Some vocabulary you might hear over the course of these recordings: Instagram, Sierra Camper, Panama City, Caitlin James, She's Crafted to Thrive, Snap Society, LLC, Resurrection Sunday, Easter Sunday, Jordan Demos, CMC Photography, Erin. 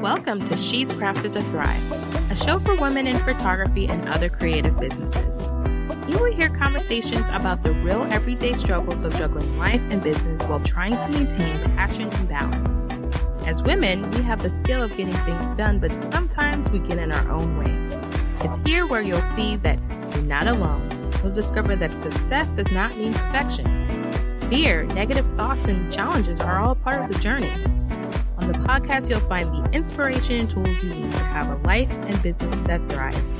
Welcome to She's Crafted to Thrive, a show for women in photography and other creative businesses. You will hear conversations about the real everyday struggles of juggling life and business while trying to maintain passion and balance. As women, we have the skill of getting things done, but sometimes we get in our own way. It's here where you'll see that you're not alone. You'll discover that success does not mean perfection. Fear, negative thoughts, and challenges are all part of the journey. On the podcast, you'll find the inspiration and tools you need to have a life and business that thrives.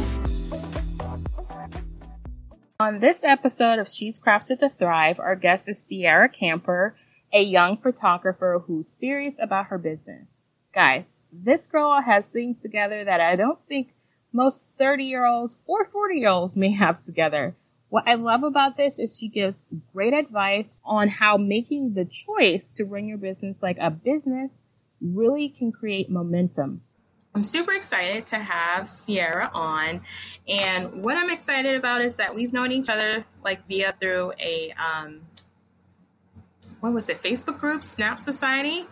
On this episode of She's Crafted to Thrive, our guest is Sierra Camper, a young photographer who's serious about her business. Guys, this girl has things together that I don't think most 30-year-olds or 40-year-olds may have together. What I love about this is she gives great advice on how making the choice to run your business like a business really can create momentum. I'm super excited to have Sierra on, and what I'm excited about is that we've known each other through a Facebook group, Snap Society,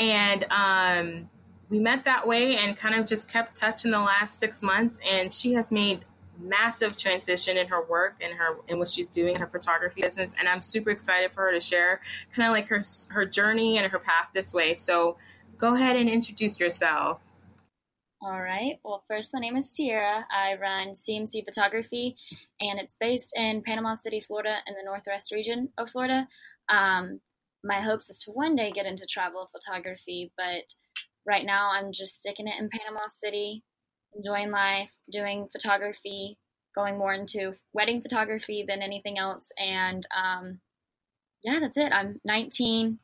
and we met that way and kind of just kept touch in the last 6 months. And she has made massive transition in her work and what she's doing in her photography business. And I'm super excited for her to share kind of like her journey and her path this way. So go ahead and introduce yourself. All right. Well, first, my name is Sierra. I run CMC Photography, and it's based in Panama City, Florida, in the Northwest region of Florida. My hopes is to one day get into travel photography, but right now I'm just sticking it in Panama City, enjoying life, doing photography, going more into wedding photography than anything else. And that's it. I'm 19,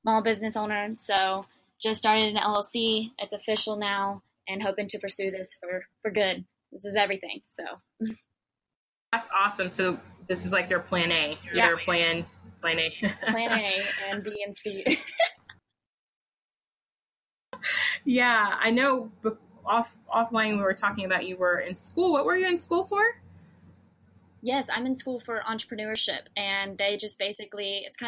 small business owner, so just started an LLC. It's official now. And hoping to pursue this for good. This is everything. So that's awesome. So this is like your plan A, or your plan A, plan A and B and C. Yeah, I know. Offline, we were talking about you were in school. What were you in school for? Yes, I'm in school for entrepreneurship, and they just basically it's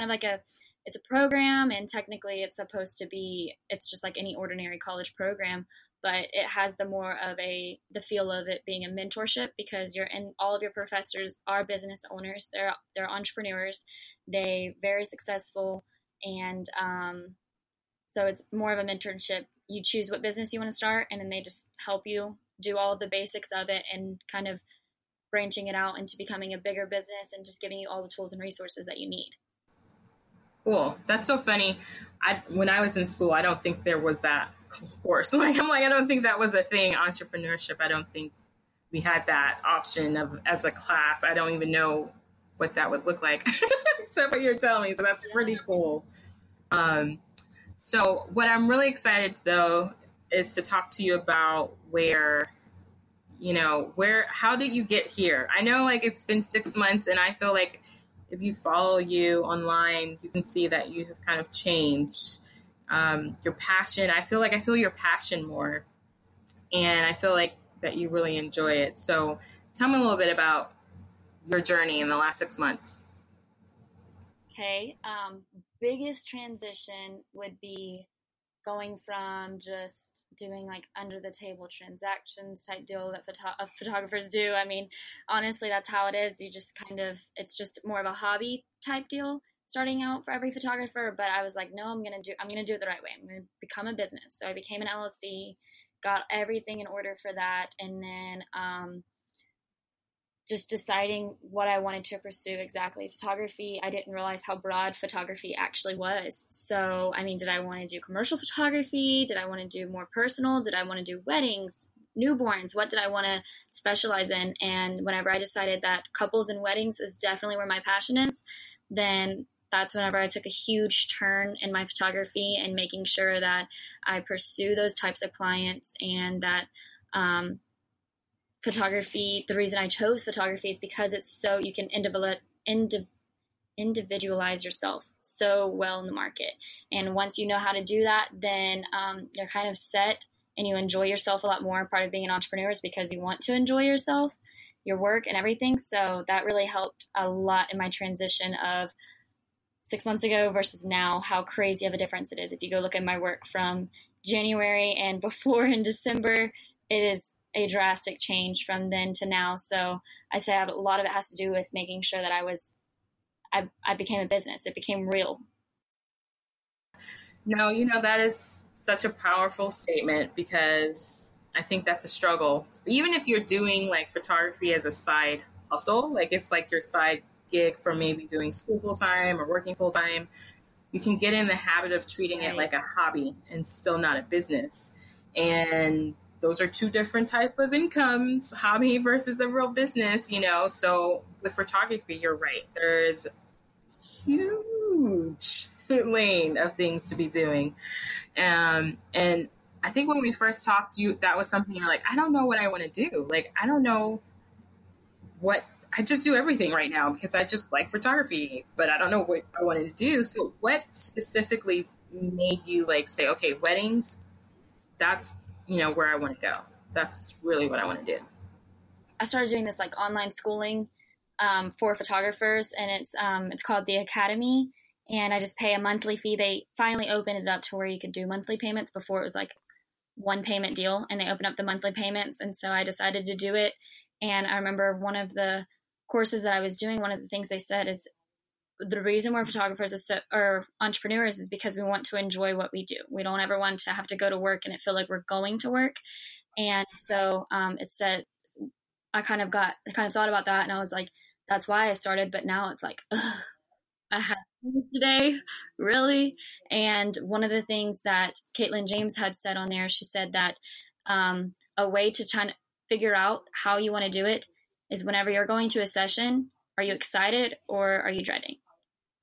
a program, and technically it's supposed to be, it's just like any ordinary college program, but it has the more of the feel of it being a mentorship, because all of your professors are business owners. They're entrepreneurs. They very successful. And so it's more of a mentorship. You choose what business you want to start, and then they just help you do all of the basics of it and kind of branching it out into becoming a bigger business and just giving you all the tools and resources that you need. Cool. That's so funny. When I was in school, I don't think there was that course. I don't think that was a thing. Entrepreneurship. I don't think we had that option as a class. I don't even know what that would look like, except what you're telling me. So that's pretty cool. So what I'm really excited though, is to talk to you about how did you get here? I know it's been 6 months, and I feel like if you follow you online, you can see that you have kind of changed your passion. I feel your passion more, and I feel like that you really enjoy it. So tell me a little bit about your journey in the last 6 months. Okay. Biggest transition would be going from just doing under the table transactions type deal that photographers do. I mean, honestly, that's how it is. You just it's just more of a hobby type deal starting out for every photographer. But I was like, no, I'm going to do it the right way. I'm going to become a business. So I became an LLC, got everything in order for that. And then, just deciding what I wanted to pursue exactly. Photography, I didn't realize how broad photography actually was. So, did I want to do commercial photography? Did I want to do more personal? Did I want to do weddings, newborns? What did I want to specialize in? And whenever I decided that couples and weddings is definitely where my passion is, then that's whenever I took a huge turn in my photography and making sure that I pursue those types of clients, and that, photography, the reason I chose photography is because it's so you can individualize yourself so well in the market. And once you know how to do that, then you're kind of set, and you enjoy yourself a lot more. Part of being an entrepreneur is because you want to enjoy yourself, your work, and everything. So that really helped a lot in my transition of 6 months ago versus now, how crazy of a difference it is. If you go look at my work from January and before in December, it is a drastic change from then to now. So I'd say a lot of it has to do with making sure that I became a business. It became real. No, you know, that is such a powerful statement, because I think that's a struggle. Even if you're doing like photography as a side hustle, like it's like your side gig from maybe doing school full time or working full time, you can get in the habit of treating it like a hobby and still not a business. And those are two different type of incomes, hobby versus a real business, you know? So with photography, you're right. There's huge lane of things to be doing. And I think when we first talked to you, that was something you're like, I don't know what I want to do. Like, I don't know what, I just do everything right now because I just like photography, but I don't know what I wanted to do. So what specifically made you like say, okay, weddings, that's, you know, where I want to go. That's really what I want to do. I started doing this like online schooling for photographers, and it's called The Academy. And I just pay a monthly fee. They finally opened it up to where you could do monthly payments. Before it was like one payment deal, and they opened up the monthly payments. And so I decided to do it. And I remember one of the courses that I was doing, one of the things they said is the reason we're photographers or entrepreneurs is because we want to enjoy what we do. We don't ever want to have to go to work and it feel like we're going to work. And so it said, I kind of thought about that, and I was like, that's why I started. But now it's like, ugh, I have things today, really. And one of the things that Caitlin James had said on there, she said that a way to try to figure out how you want to do it is whenever you're going to a session, are you excited or are you dreading?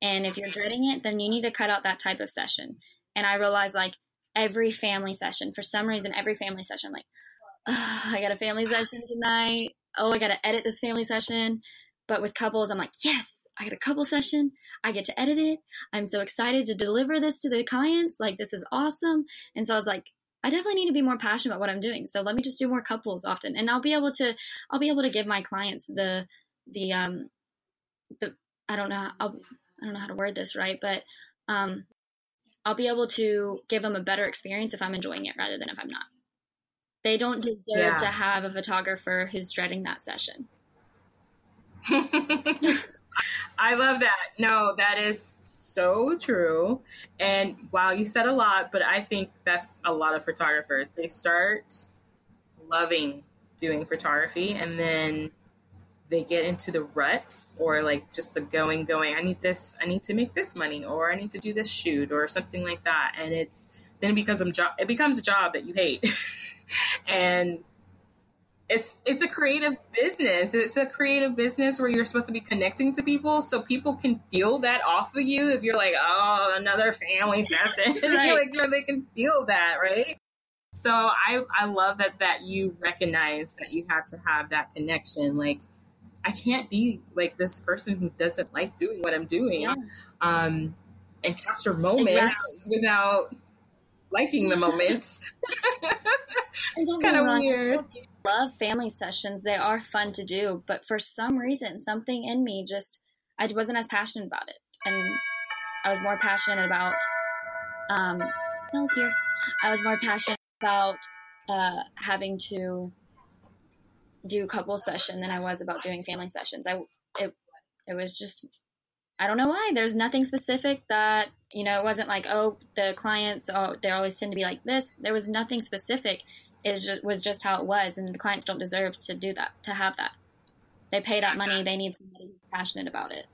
And if you're dreading it, then you need to cut out that type of session. And I realized like every family session, for some reason, every family session, like, oh, I got a family session tonight. Oh, I got to edit this family session. But with couples, I'm like, yes, I got a couple session. I get to edit it. I'm so excited to deliver this to the clients. Like, this is awesome. And so I was like, I definitely need to be more passionate about what I'm doing. So let me just do more couples often. And I'll be able to give my clients the I don't know how to word this right, but I'll be able to give them a better experience if I'm enjoying it rather than if I'm not. They don't deserve to have a photographer who's dreading that session. I love that. No, that is so true. And wow, you said a lot, but I think that's a lot of photographers. They start loving doing photography, and then they get into the rut, or like just the going, I need this, I need to make this money, or I need to do this shoot or something like that. And it becomes a job that you hate. And it's a creative business. It's a creative business where you're supposed to be connecting to people. So people can feel that off of you. If you're like, oh, another family session, right. Like, you know, they can feel that. Right. So I love that you recognize that you have to have that connection. Like, I can't be like this person who doesn't like doing what I'm doing, and capture moments without liking the moments. It's kind of weird. I love family sessions. They are fun to do, but for some reason, something in me just, I wasn't as passionate about it. And I was more passionate about, having to do couple session than I was about doing family sessions. It was just, I don't know why. There's nothing specific that, you know, it wasn't like, oh, the clients, oh, they always tend to be like this. There was nothing specific. It was just how it was. And the clients don't deserve to do that, to have that. They paid out money. They need somebody who's passionate about it.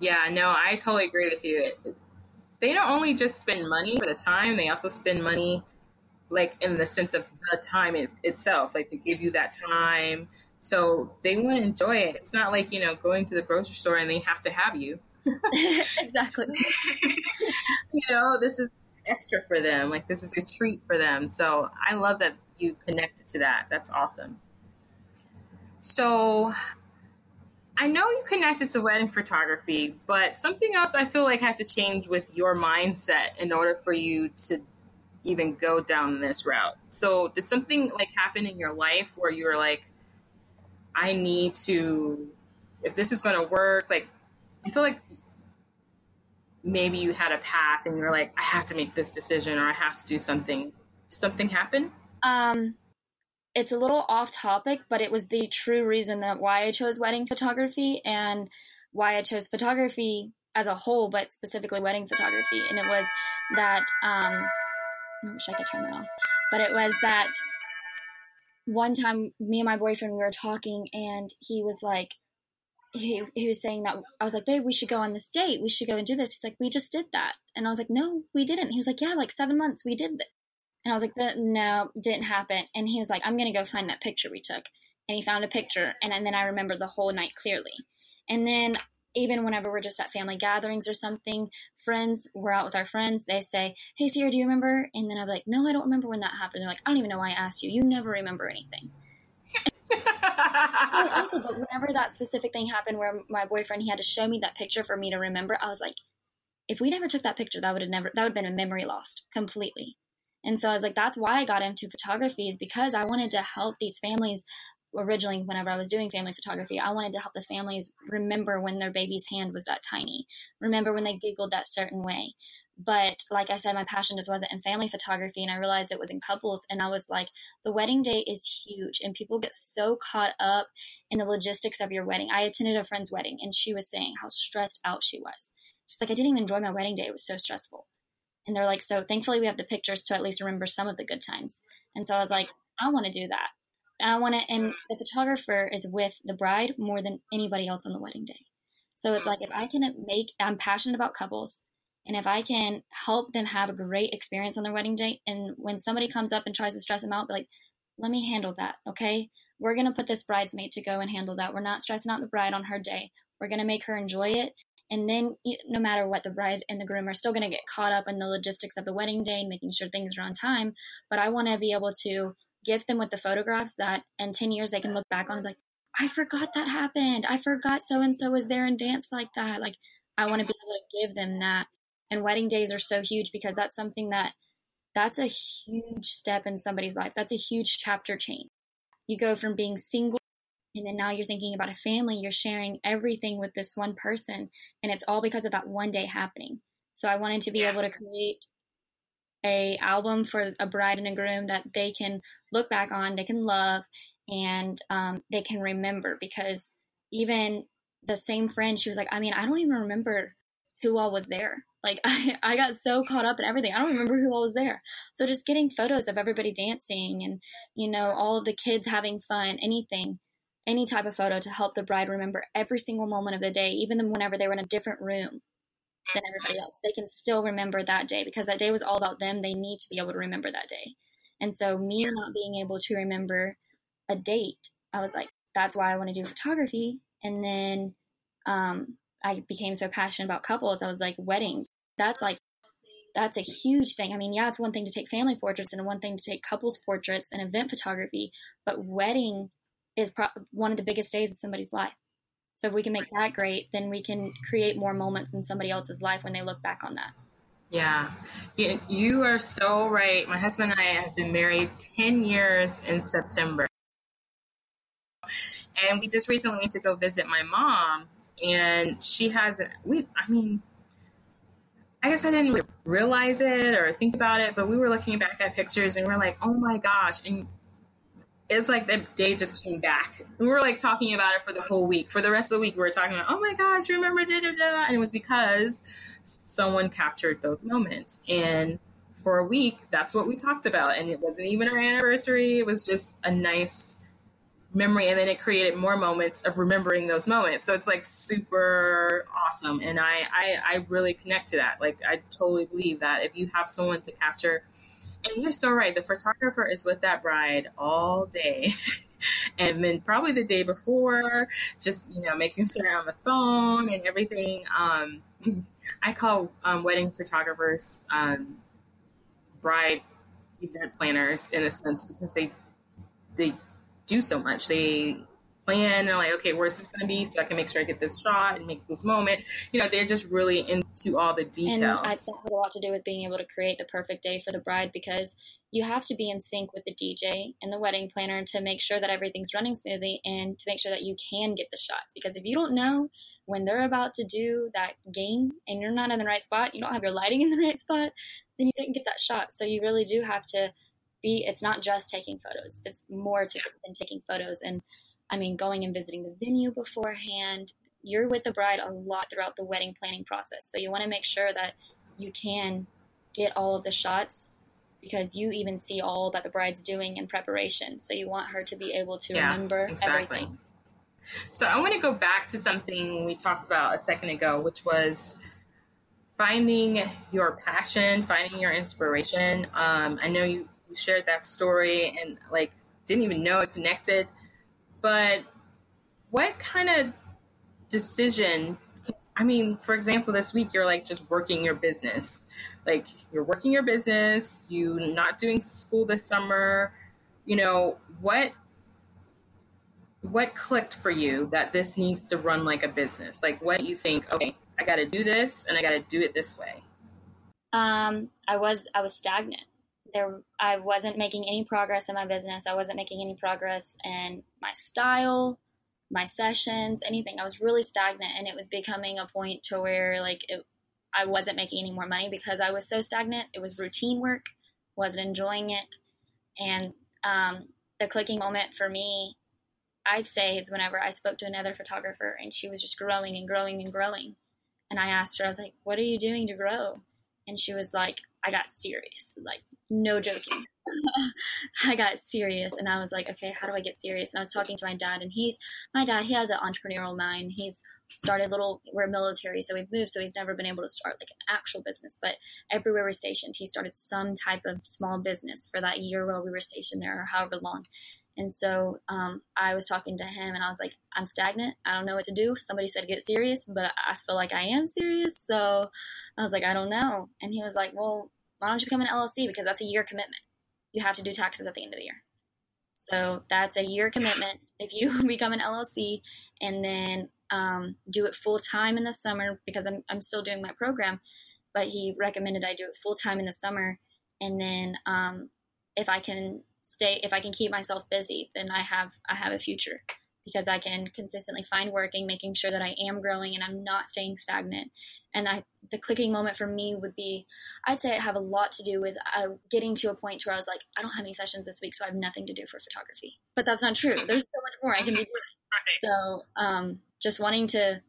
Yeah, no, I totally agree with you. They don't only just spend money for the time. They also spend money like in the sense of the time itself, like they give you that time. So they want to enjoy it. It's not like, you know, going to the grocery store and they have to have you. Exactly. You know, this is extra for them. Like, this is a treat for them. So I love that you connected to that. That's awesome. So I know you connected to wedding photography, but something else I feel like had to change with your mindset in order for you to even go down this route. So did something like happen in your life where you were like, I need to, if this is going to work, like, I feel like maybe you had a path and you're like, I have to make this decision or I have to do something. Did something happen? It's a little off topic, but it was the true reason that why I chose wedding photography and why I chose photography as a whole, but specifically wedding photography. And it was that, I wish I could turn that off, but it was that one time me and my boyfriend, we were talking and he was like, he was saying that, I was like, babe, we should go on this date. We should go and do this. He's like, we just did that. And I was like, no, we didn't. He was like, yeah, like 7 months we did that. And I was like, no, didn't happen. And he was like, I'm going to go find that picture we took. And he found a picture. And then I remembered the whole night clearly. And then even whenever we're just at family gatherings or something, friends, we're out with our friends. They say, hey, Sierra, do you remember? And then I'm like, no, I don't remember when that happened. They're like, I don't even know why I asked you. You never remember anything. Awful, but whenever that specific thing happened where my boyfriend, he had to show me that picture for me to remember, I was like, if we never took that picture, that would have been a memory lost completely. And so I was like, that's why I got into photography, is because I wanted to help these families. Originally, whenever I was doing family photography, I wanted to help the families remember when their baby's hand was that tiny, remember when they giggled that certain way. But like I said, my passion just wasn't in family photography. And I realized it was in couples. And I was like, the wedding day is huge. And people get so caught up in the logistics of your wedding. I attended a friend's wedding and she was saying how stressed out she was. She's like, I didn't even enjoy my wedding day. It was so stressful. And they're like, so thankfully we have the pictures to at least remember some of the good times. And so I was like, I want to do that. And the photographer is with the bride more than anybody else on the wedding day. So it's like, I'm passionate about couples, and if I can help them have a great experience on their wedding day. And when somebody comes up and tries to stress them out, be like, let me handle that. Okay. We're going to put this bridesmaid to go and handle that. We're not stressing out the bride on her day. We're going to make her enjoy it. And then no matter what, the bride and the groom are still going to get caught up in the logistics of the wedding day and making sure things are on time. But I want to be able to gift them with the photographs that in 10 years they can look back on and be like, I forgot that happened. I forgot so-and-so was there and danced like that. Like, I want to be able to give them that. And wedding days are so huge because that's something that's a huge step in somebody's life. That's a huge chapter change. You go from being single and then now you're thinking about a family. You're sharing everything with this one person, and it's all because of that one day happening. So I wanted to be able to create a album for a bride and a groom that they can look back on, they can love, and they can remember. Because even the same friend, she was like, I mean, I don't even remember who all was there. Like, I got so caught up in everything. I don't remember who all was there. So just getting photos of everybody dancing and, you know, all of the kids having fun, anything, any type of photo to help the bride remember every single moment of the day, even whenever they were in a different room than everybody else. They can still remember that day because that day was all about them. They need to be able to remember that day. And so me not being able to remember a date, I was like, that's why I want to do photography. And then I became so passionate about couples. I was like, wedding, that's a huge thing. I mean, yeah, it's one thing to take family portraits and one thing to take couples portraits and event photography, but wedding is one of the biggest days of somebody's life. So if we can make that great, then we can create more moments in somebody else's life when they look back on that. Yeah, you are so right. My husband and I have been married 10 years in September. And we just recently went to go visit my mom. And she hasn't, I guess I didn't really realize it or think about it, but we were looking back at pictures and we're like, oh my gosh. And it's like that day just came back. We were like talking about it for the whole week. For the rest of the week, we were talking about, oh my gosh, remember, da, da, da. And it was because someone captured those moments. And for a week, that's what we talked about. And it wasn't even our anniversary. It was just a nice memory. And then it created more moments of remembering those moments. So it's like super awesome. And I really connect to that. Like, I totally believe that if you have someone to capture. And you're still right. The photographer is with that bride all day. And then probably the day before, just, you know, making sure on the phone and everything. I call wedding photographers bride event planners in a sense because they do so much. They plan and like, okay, where's this going to be so I can make sure I get this shot and make this moment. You know, they're just really into all the details. And I think it has a lot to do with being able to create the perfect day for the bride, because you have to be in sync with the DJ and the wedding planner to make sure that everything's running smoothly and to make sure that you can get the shots. Because if you don't know when they're about to do that game and you're not in the right spot, you don't have your lighting in the right spot, then you didn't get that shot. So you really do have to be, it's not just taking photos. It's more to it than taking photos. And I mean, going and visiting the venue beforehand, you're with the bride a lot throughout the wedding planning process. So you want to make sure that you can get all of the shots, because you even see all that the bride's doing in preparation. So you want her to be able to remember everything. So I want to go back to something we talked about a second ago, which was finding your passion, finding your inspiration. I know you shared that story and like didn't even know it connected, but what kind of decision, I mean, for example, this week you're like just working your business, like you're working your business, you not doing school this summer, you know, what clicked for you that this needs to run like a business? Like what do you think, okay, I got to do this and I got to do it this way? I was stagnant. I wasn't making any progress in my business. I wasn't making any progress in my style, my sessions, anything. I was really stagnant, and it was becoming a point to where like I wasn't making any more money because I was so stagnant. It was routine work, wasn't enjoying it. And the clicking moment for me, I'd say, is whenever I spoke to another photographer and she was just growing and growing and growing. And I asked her, I was like, what are you doing to grow? And she was like, I got serious, like no joking. I got serious. And I was like, okay, how do I get serious? And I was talking to my dad, and he has an entrepreneurial mind. He's started we're military, so we've moved. So he's never been able to start like an actual business, but everywhere we're stationed, he started some type of small business for that year while we were stationed there, or however long. And so I was talking to him and I was like, I'm stagnant. I don't know what to do. Somebody said get serious, but I feel like I am serious. So I was like, I don't know. And he was like, well, why don't you become an LLC? Because that's a year commitment. You have to do taxes at the end of the year. So that's a year commitment if you become an LLC, and then do it full time in the summer, because I'm still doing my program. But he recommended I do it full time in the summer. And then if I can keep myself busy, then I have a future, because I can consistently find working, making sure that I am growing and I'm not staying stagnant. And the clicking moment for me would be, I'd say it have a lot to do with getting to a point where I was like, I don't have any sessions this week, so I have nothing to do for photography. But that's not true. There's so much more I can be doing. So just wanting to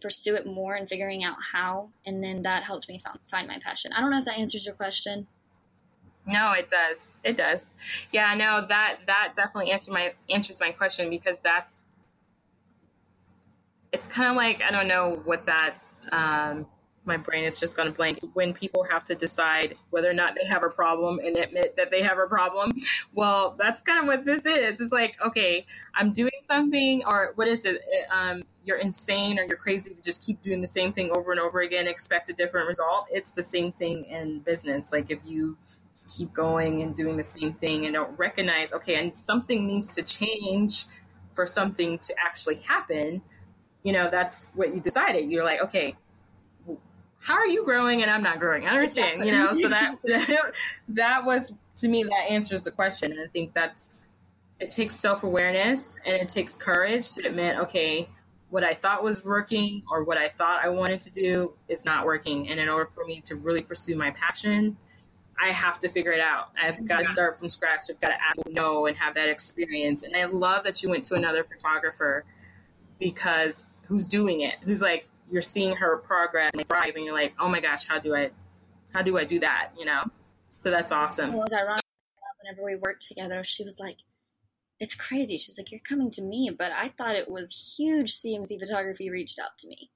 pursue it more and figuring out how, and then that helped me find my passion. I don't know if that answers your question. No, it does. It does. Yeah, no, that definitely answers my question, because it's kind of like, I don't know what that, my brain is just going to blank. When people have to decide whether or not they have a problem and admit that they have a problem. Well, that's kind of what this is. It's like, okay, I'm doing something, or what is it? You're insane or you're crazy to just keep doing the same thing over and over again, expect a different result. It's the same thing in business. Like if you keep going and doing the same thing and don't recognize, okay, and something needs to change for something to actually happen, you know, that's what you decided. You're like, okay, how are you growing and I'm not growing? I understand, you know, so that was, to me, that answers the question. And I think it takes self-awareness and it takes courage to admit, okay, what I thought was working or what I thought I wanted to do is not working. And in order for me to really pursue my passion, I have to figure it out. I've got to start from scratch. I've got to ask no and have that experience. And I love that you went to another photographer, because who's doing it? Who's like, you're seeing her progress and thrive, and you're like, oh my gosh, how do I do that? You know? So that's awesome. Well, it was ironic. Whenever we worked together, she was like, it's crazy. She's like, you're coming to me, but I thought it was huge. CMC Photography reached out to me.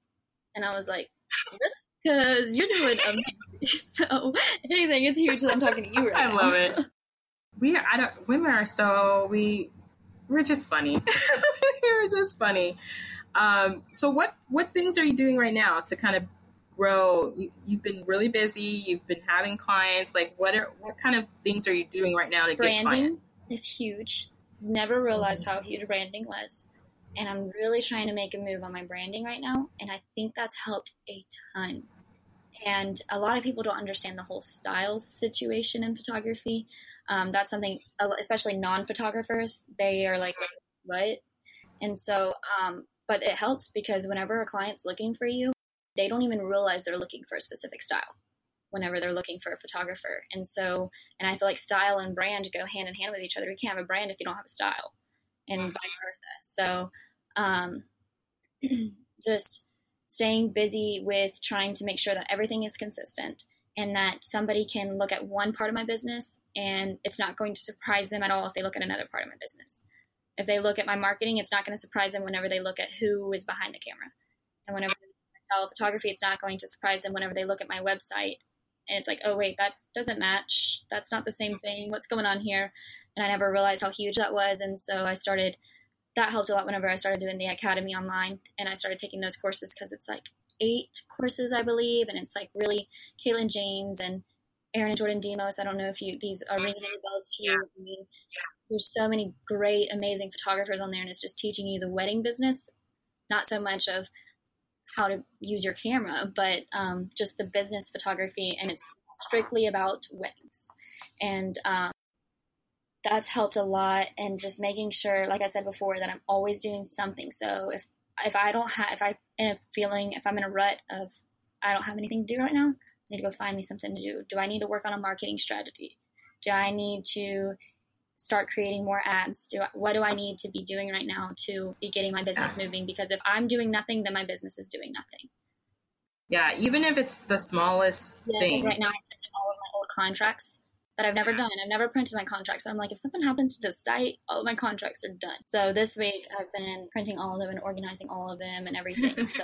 And I was like, really? Because you're doing amazing. So if anything, it's huge that I'm talking to you right now. I love it. Women are so, we're just funny. We're just funny. So what things are you doing right now to kind of grow? You've been really busy. You've been having clients. Like what kind of things are you doing right now to get clients? Branding is huge. Never realized how huge branding was. And I'm really trying to make a move on my branding right now. And I think that's helped a ton. And a lot of people don't understand the whole style situation in photography. That's something, especially non-photographers, they are like, what? And so, but it helps because whenever a client's looking for you, they don't even realize they're looking for a specific style whenever they're looking for a photographer. And so, and I feel like style and brand go hand in hand with each other. You can't have a brand if you don't have a style, and vice versa. So just staying busy with trying to make sure that everything is consistent and that somebody can look at one part of my business and it's not going to surprise them at all if they look at another part of my business. If they look at my marketing, it's not going to surprise them whenever they look at who is behind the camera. And whenever they look at my style of photography, it's not going to surprise them whenever they look at my website. And it's like, oh, wait, that doesn't match. That's not the same thing. What's going on here? And I never realized how huge that was. And so I started, that helped a lot whenever I started doing the academy online. And I started taking those courses because it's like 8 courses, I believe. And it's like really Caitlin James and Erin and Jordan Demos. I don't know if these are ringing any bells to you. I mean, there's so many great, amazing photographers on there. And it's just teaching you the wedding business, not so much of how to use your camera, but just the business photography, and it's strictly about weddings. And that's helped a lot. And just making sure, like I said before, that I'm always doing something. So if I'm in a rut of I don't have anything to do right now, I need to go find me something to do. Do I need to work on a marketing strategy? Do I need to start creating more ads? What do I need to be doing right now to be getting my business moving? Because if I'm doing nothing, then my business is doing nothing. Yeah, even if it's the smallest thing. Right now, I printed all of my old contracts that I've never done. I've never printed my contracts, but I'm like, if something happens to the site, all of my contracts are done. So this week, I've been printing all of them and organizing all of them and everything. So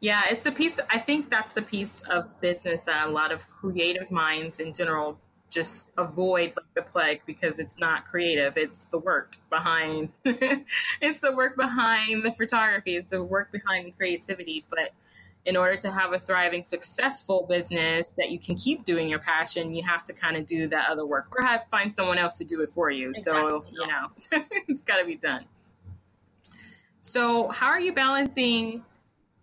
yeah, it's the piece. I think that's the piece of business that a lot of creative minds in general just avoid like the plague, because it's not creative. It's the work behind it's the work behind the photography. It's the work behind the creativity. But in order to have a thriving, successful business that you can keep doing your passion, you have to kind of do that other work or find someone else to do it for you. Exactly. So, you know, it's got to be done. So how are you balancing,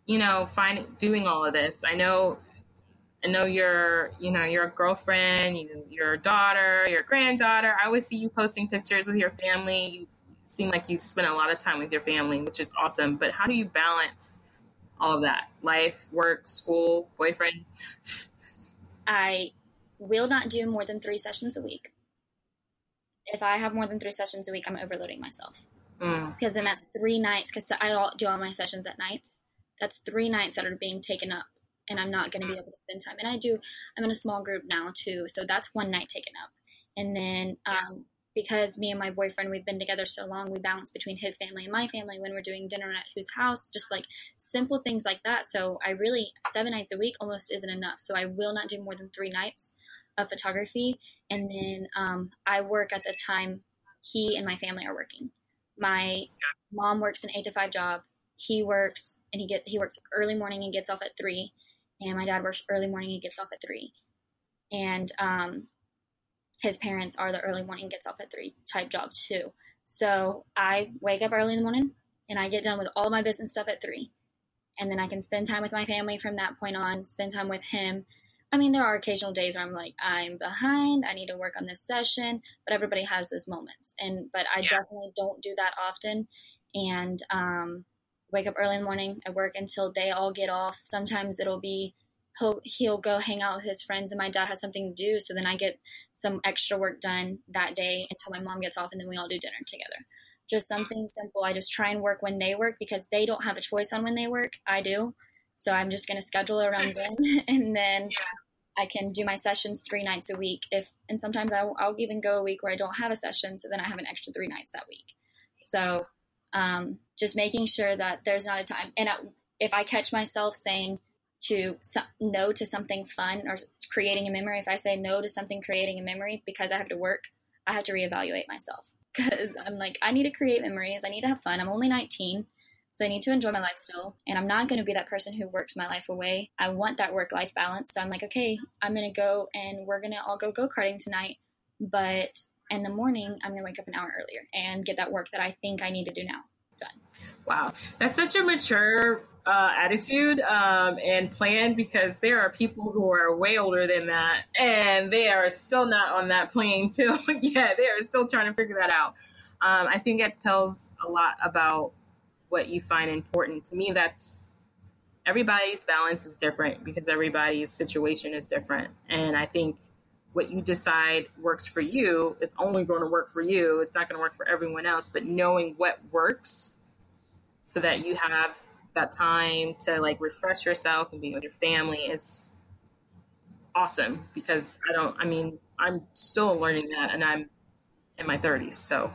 doing all of this? I know you're a girlfriend, your daughter, your granddaughter. I always see you posting pictures with your family. You seem like you spend a lot of time with your family, which is awesome. But how do you balance all of that? Life, work, school, boyfriend? I will not do more than 3 sessions a week. If I have more than 3 sessions a week, I'm overloading myself. Because then that's 3 nights, because I do all my sessions at nights. That's 3 nights that are being taken up. And I'm not going to be able to spend time. And I'm in a small group now too. So that's 1 night taken up. And then because me and my boyfriend, we've been together so long, we balance between his family and my family when we're doing dinner at whose house, just like simple things like that. So 7 nights a week almost isn't enough. So I will not do more than 3 nights of photography. And then I work at the time he and my family are working. My mom works an 8 to 5 job. He works and he works early morning and gets off at 3. And my dad works early morning and gets off at 3. And his parents are the early morning gets off at 3 type job too. So I wake up early in the morning and I get done with all my business stuff at 3. And then I can spend time with my family from that point on, spend time with him. I mean, there are occasional days where I'm like, I'm behind, I need to work on this session, but everybody has those moments. But I definitely don't do that often. And wake up early in the morning. I work until they all get off. Sometimes it'll be he'll go hang out with his friends and my dad has something to do. So then I get some extra work done that day until my mom gets off, and then we all do dinner together. Just something simple. I just try and work when they work because they don't have a choice on when they work. I do. So I'm just going to schedule it around them. And then I can do my sessions 3 nights a week. And sometimes I'll even go a week where I don't have a session. So then I have an extra 3 nights that week. So just making sure that there's not a time. And if I catch myself saying no to something fun or creating a memory, if I say no to something creating a memory because I have to work, I have to reevaluate myself because I'm like, I need to create memories. I need to have fun. I'm only 19, so I need to enjoy my life still. And I'm not going to be that person who works my life away. I want that work-life balance. So I'm like, okay, I'm going to go and we're going to all go go-karting tonight. But in the morning, I'm going to wake up an hour earlier and get that work that I think I need to do now done. wow, that's such a mature attitude and plan, because there are people who are way older than that, and they are still not on that playing field yet. They are still trying to figure that out. I think it tells a lot about what you find important. To me, that's everybody's balance is different because everybody's situation is different. And I think what you decide works for you is only going to work for you. It's not going to work for everyone else, but knowing what works so that you have that time to like refresh yourself and be with your family is awesome, because I'm still learning that, and I'm in my 30s. So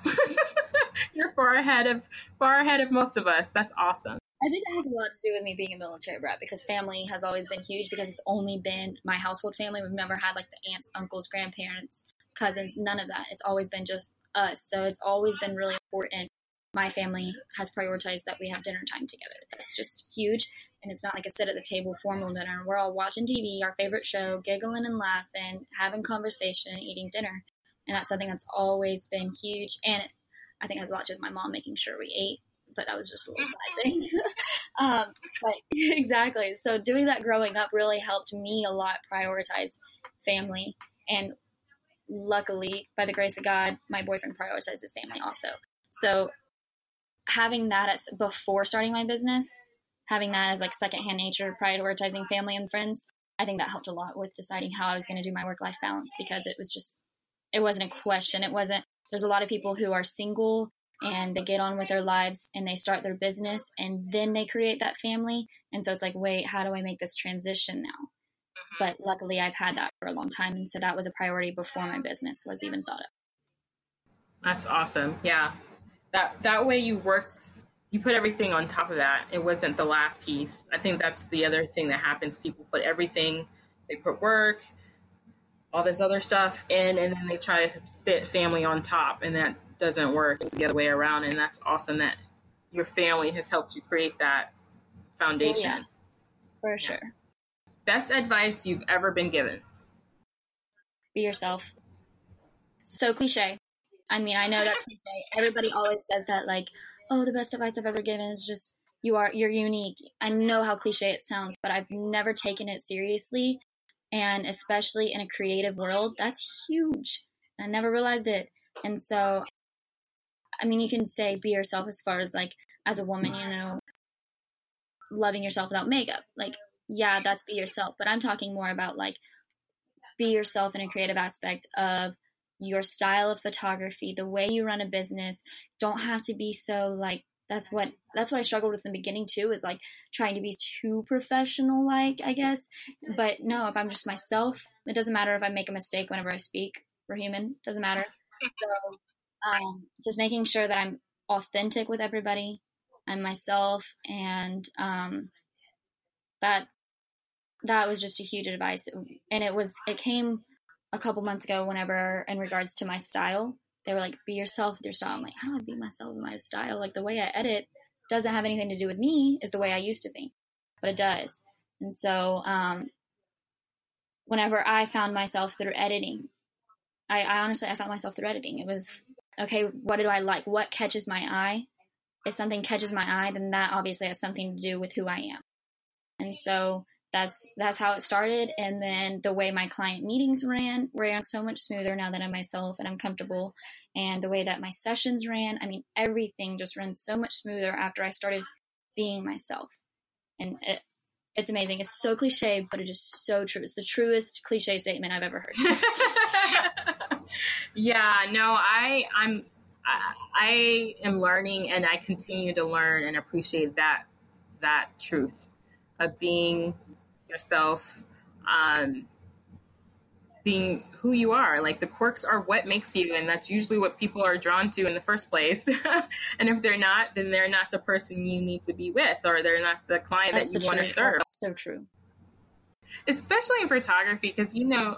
you're far ahead of most of us. That's awesome. I think it has a lot to do with me being a military brat, because family has always been huge, because it's only been my household family. We've never had like the aunts, uncles, grandparents, cousins, none of that. It's always been just us. So it's always been really important. My family has prioritized that we have dinner time together. That's just huge. And it's not like a sit at the table formal dinner. We're all watching TV, our favorite show, giggling and laughing, having conversation, eating dinner. And that's something that's always been huge. And it, I think, has a lot to do with my mom making sure we ate. But that was just a little side thing. But exactly. So doing that growing up really helped me a lot prioritize family. And luckily, by the grace of God, my boyfriend prioritizes family also. So having that as before starting my business, having that as like secondhand nature, prioritizing family and friends, I think that helped a lot with deciding how I was going to do my work-life balance, because it was just, it wasn't a question. It wasn't, there's a lot of people who are single and they get on with their lives and they start their business and then they create that family. And so it's like, wait, how do I make this transition now? But luckily I've had that for a long time. And so that was a priority before my business was even thought of. That's awesome. Yeah. That way you worked, you put everything on top of that. It wasn't the last piece. I think that's the other thing that happens. People put everything, they put work, all this other stuff in, and then they try to fit family on top, and that doesn't work. It's the other way around. And that's awesome that your family has helped you create that foundation. Oh, yeah. For sure. Yeah. Best advice you've ever been given? Be yourself. So cliche. I mean, I know that's cliche. Everybody always says that, like, oh, the best advice I've ever given is just, you're unique. I know how cliche it sounds, but I've never taken it seriously. And especially in a creative world, that's huge. I never realized it. And so, I mean, you can say be yourself as far as like, as a woman, you know, loving yourself without makeup. Like, yeah, that's be yourself. But I'm talking more about like, be yourself in a creative aspect of your style of photography, the way you run a business. Don't have to be so like, that's what I struggled with in the beginning too, is like trying to be too professional, like, I guess. But no, if I'm just myself, it doesn't matter if I make a mistake whenever I speak. We're human. Doesn't matter. So just making sure that I'm authentic with everybody and myself. And that was just a huge advice. And it came a couple months ago whenever, in regards to my style, they were like, be yourself with your style. I'm like, how do I be myself with my style? Like, the way I edit doesn't have anything to do with me, is the way I used to think, but it does. And so whenever I found myself through editing, I honestly found myself through editing. It was, okay, what do I like? What catches my eye? If something catches my eye, then that obviously has something to do with who I am. And so that's how it started. And then the way my client meetings ran so much smoother now that I'm myself and I'm comfortable. And the way that my sessions ran, I mean, everything just ran so much smoother after I started being myself. And it's amazing. It's so cliche, but it is so true. It's the truest cliche statement I've ever heard. Yeah, no, I am learning, and I continue to learn and appreciate that truth of being yourself, being who you are. Like, the quirks are what makes you, and that's usually what people are drawn to in the first place. And if they're not, then they're not the person you need to be with, or they're not the client that you want to serve. That's so true. Especially in photography, because, you know,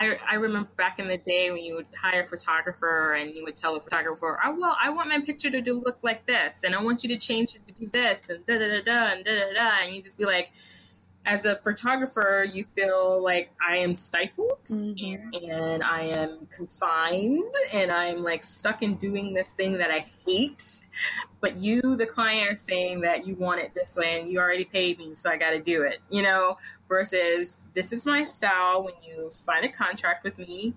I remember back in the day when you would hire a photographer and you would tell the photographer, I want my picture to look like this, and I want you to change it to be this, and da da da da and da da da, and you just be like, as a photographer, you feel like I am stifled and I am confined and I'm like stuck in doing this thing that I hate. But you, the client, are saying that you want it this way and you already paid me, so I got to do it, you know, versus this is my style. When you sign a contract with me,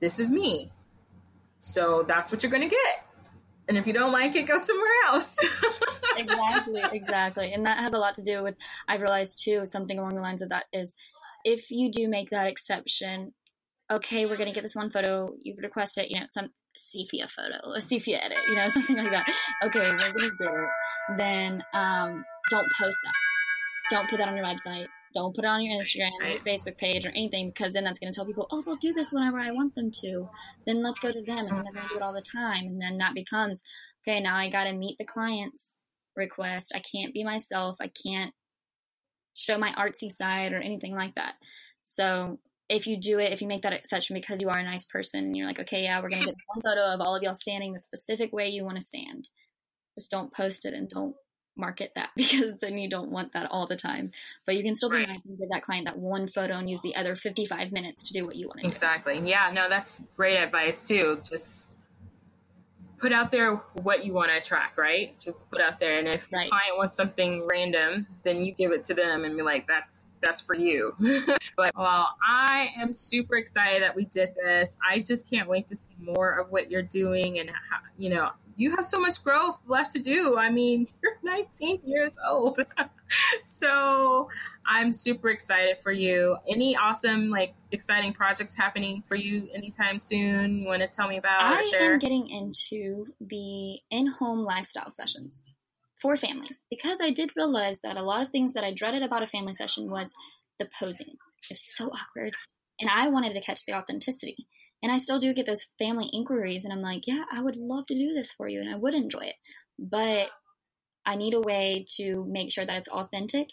this is me. So that's what you're going to get. And if you don't like it, go somewhere else. Exactly. And that has a lot to do with, I've realized too, something along the lines of that is if you do make that exception, okay, we're going to get this one photo. You request it, you know, some sepia photo, a sepia edit, you know, something like that. Okay, we're going to do it. Then don't post that. Don't put that on your website. Don't put it on your Instagram or your Facebook page or anything, because then that's going to tell people, oh, they'll do this whenever I want them to. Then let's go to them, and they're going to do it all the time. And then that becomes, okay, now I got to meet the client's request. I can't be myself. I can't show my artsy side or anything like that. So if you do it, if you make that exception because you are a nice person and you're like, okay, yeah, we're going to get this one photo of all of y'all standing the specific way you want to stand. Just don't post it and don't market that, because then you don't want that all the time. But you can still be nice and give that client that one photo and use the other 55 minutes to do what you want to do. Yeah, no, that's great advice too. Just put out there what you want to attract, right? Just put out there. And if the client wants something random, then you give it to them and be like, that's for you. But well, I am super excited that we did this. I just can't wait to see more of what you're doing and how, you know, you have so much growth left to do. I mean, you're 19 years old. So I'm super excited for you. Any awesome, like, exciting projects happening for you anytime soon you want to tell me about? I am getting into the in-home lifestyle sessions for families, because I did realize that a lot of things that I dreaded about a family session was the posing. It was so awkward. And I wanted to catch the authenticity. And I still do get those family inquiries, and I'm like, yeah, I would love to do this for you, and I would enjoy it. But I need a way to make sure that it's authentic,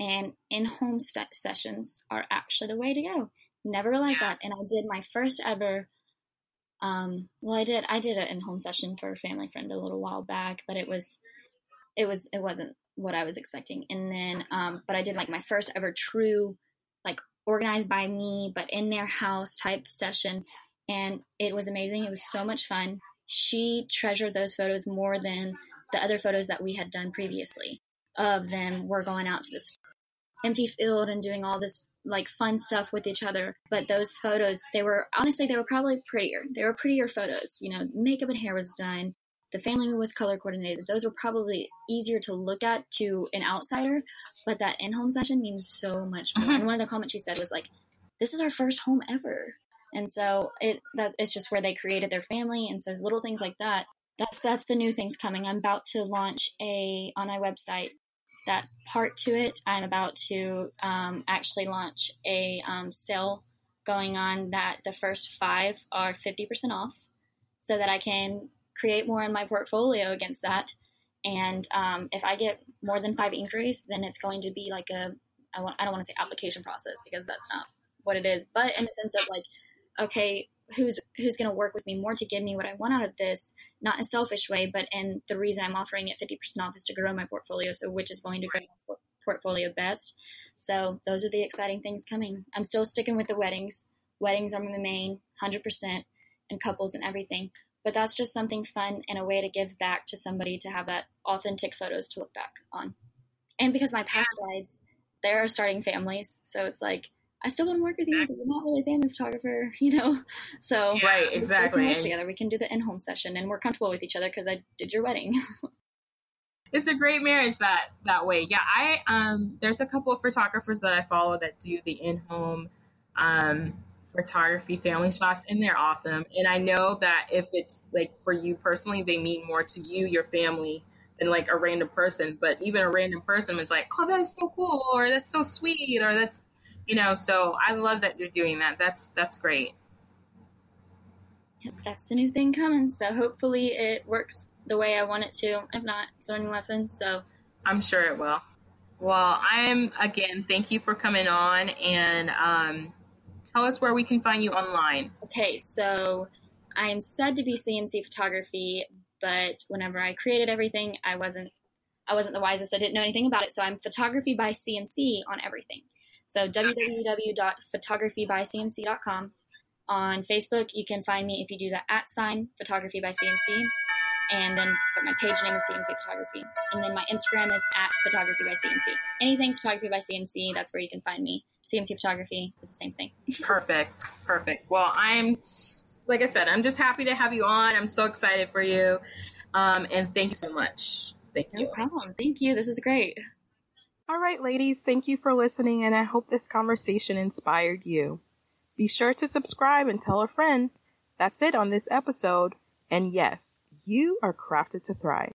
and in-home sessions are actually the way to go. Never realized that. And I did my first ever, I did an in-home session for a family friend a little while back, but it wasn't what I was expecting. And then, but I did like my first ever true, like organized by me, but in their house type session. And it was amazing. It was so much fun. She treasured those photos more than the other photos that we had done previously of them. We're going out to this empty field and doing all this like fun stuff with each other. But those photos, they were probably prettier. They were prettier photos. You know, makeup and hair was done. The family was color coordinated. Those were probably easier to look at to an outsider. But that in-home session means so much more. And one of the comments she said was like, this is our first home ever. And so it's just where they created their family. And so little things like that, that's the new things coming. I'm about to launch on my website, that part to it. I'm about to actually launch a sale going on that the first 5 are 50% off, so that I can create more in my portfolio against that. And if I get more than 5 inquiries, then it's going to be like I don't want to say application process, because that's not what it is. But in the sense of like, okay, who's going to work with me more to give me what I want out of this, not in a selfish way, but in the reason I'm offering it 50% off is to grow my portfolio. So which is going to grow my portfolio best? So those are the exciting things coming. I'm still sticking with the weddings. Weddings are my main 100%, and couples and everything. But that's just something fun and a way to give back to somebody, to have that authentic photos to look back on. And because my past guides, they're starting families. So it's like, I still want to work with you, but you're not really a family photographer, you know? So we can work together. We can do the in-home session, and we're comfortable with each other because I did your wedding. It's a great marriage that way. Yeah, I there's a couple of photographers that I follow that do the in-home photography family shots, and they're awesome. And I know that if it's like for you personally, they mean more to you, your family, than like a random person. But even a random person is like, oh, that's so cool, or that's so sweet, or that's, you know. So I love that you're doing that. That's great. Yep, that's the new thing coming. So hopefully it works the way I want it to. If not, it's a learning lesson. So I'm sure it will. Well, thank you for coming on, and tell us where we can find you online. Okay, so I am said to be CMC Photography, but whenever I created everything, I wasn't I wasn't the wisest. I didn't know anything about it. So I'm Photography by CMC on everything. So www.photographybcmc.com. On Facebook, you can find me if you do the @ Photography by CMC. And then my page name is CMC Photography. And then my Instagram is @ Photography by CMC. Anything Photography by CMC, that's where you can find me. CMC Photography is the same thing. Perfect. Perfect. Well, like I said, I'm just happy to have you on. I'm so excited for you. And thank you so much. Thank you. No problem. Thank you. This is great. All right, ladies, thank you for listening, and I hope this conversation inspired you. Be sure to subscribe and tell a friend. That's it on this episode. And yes, you are crafted to thrive.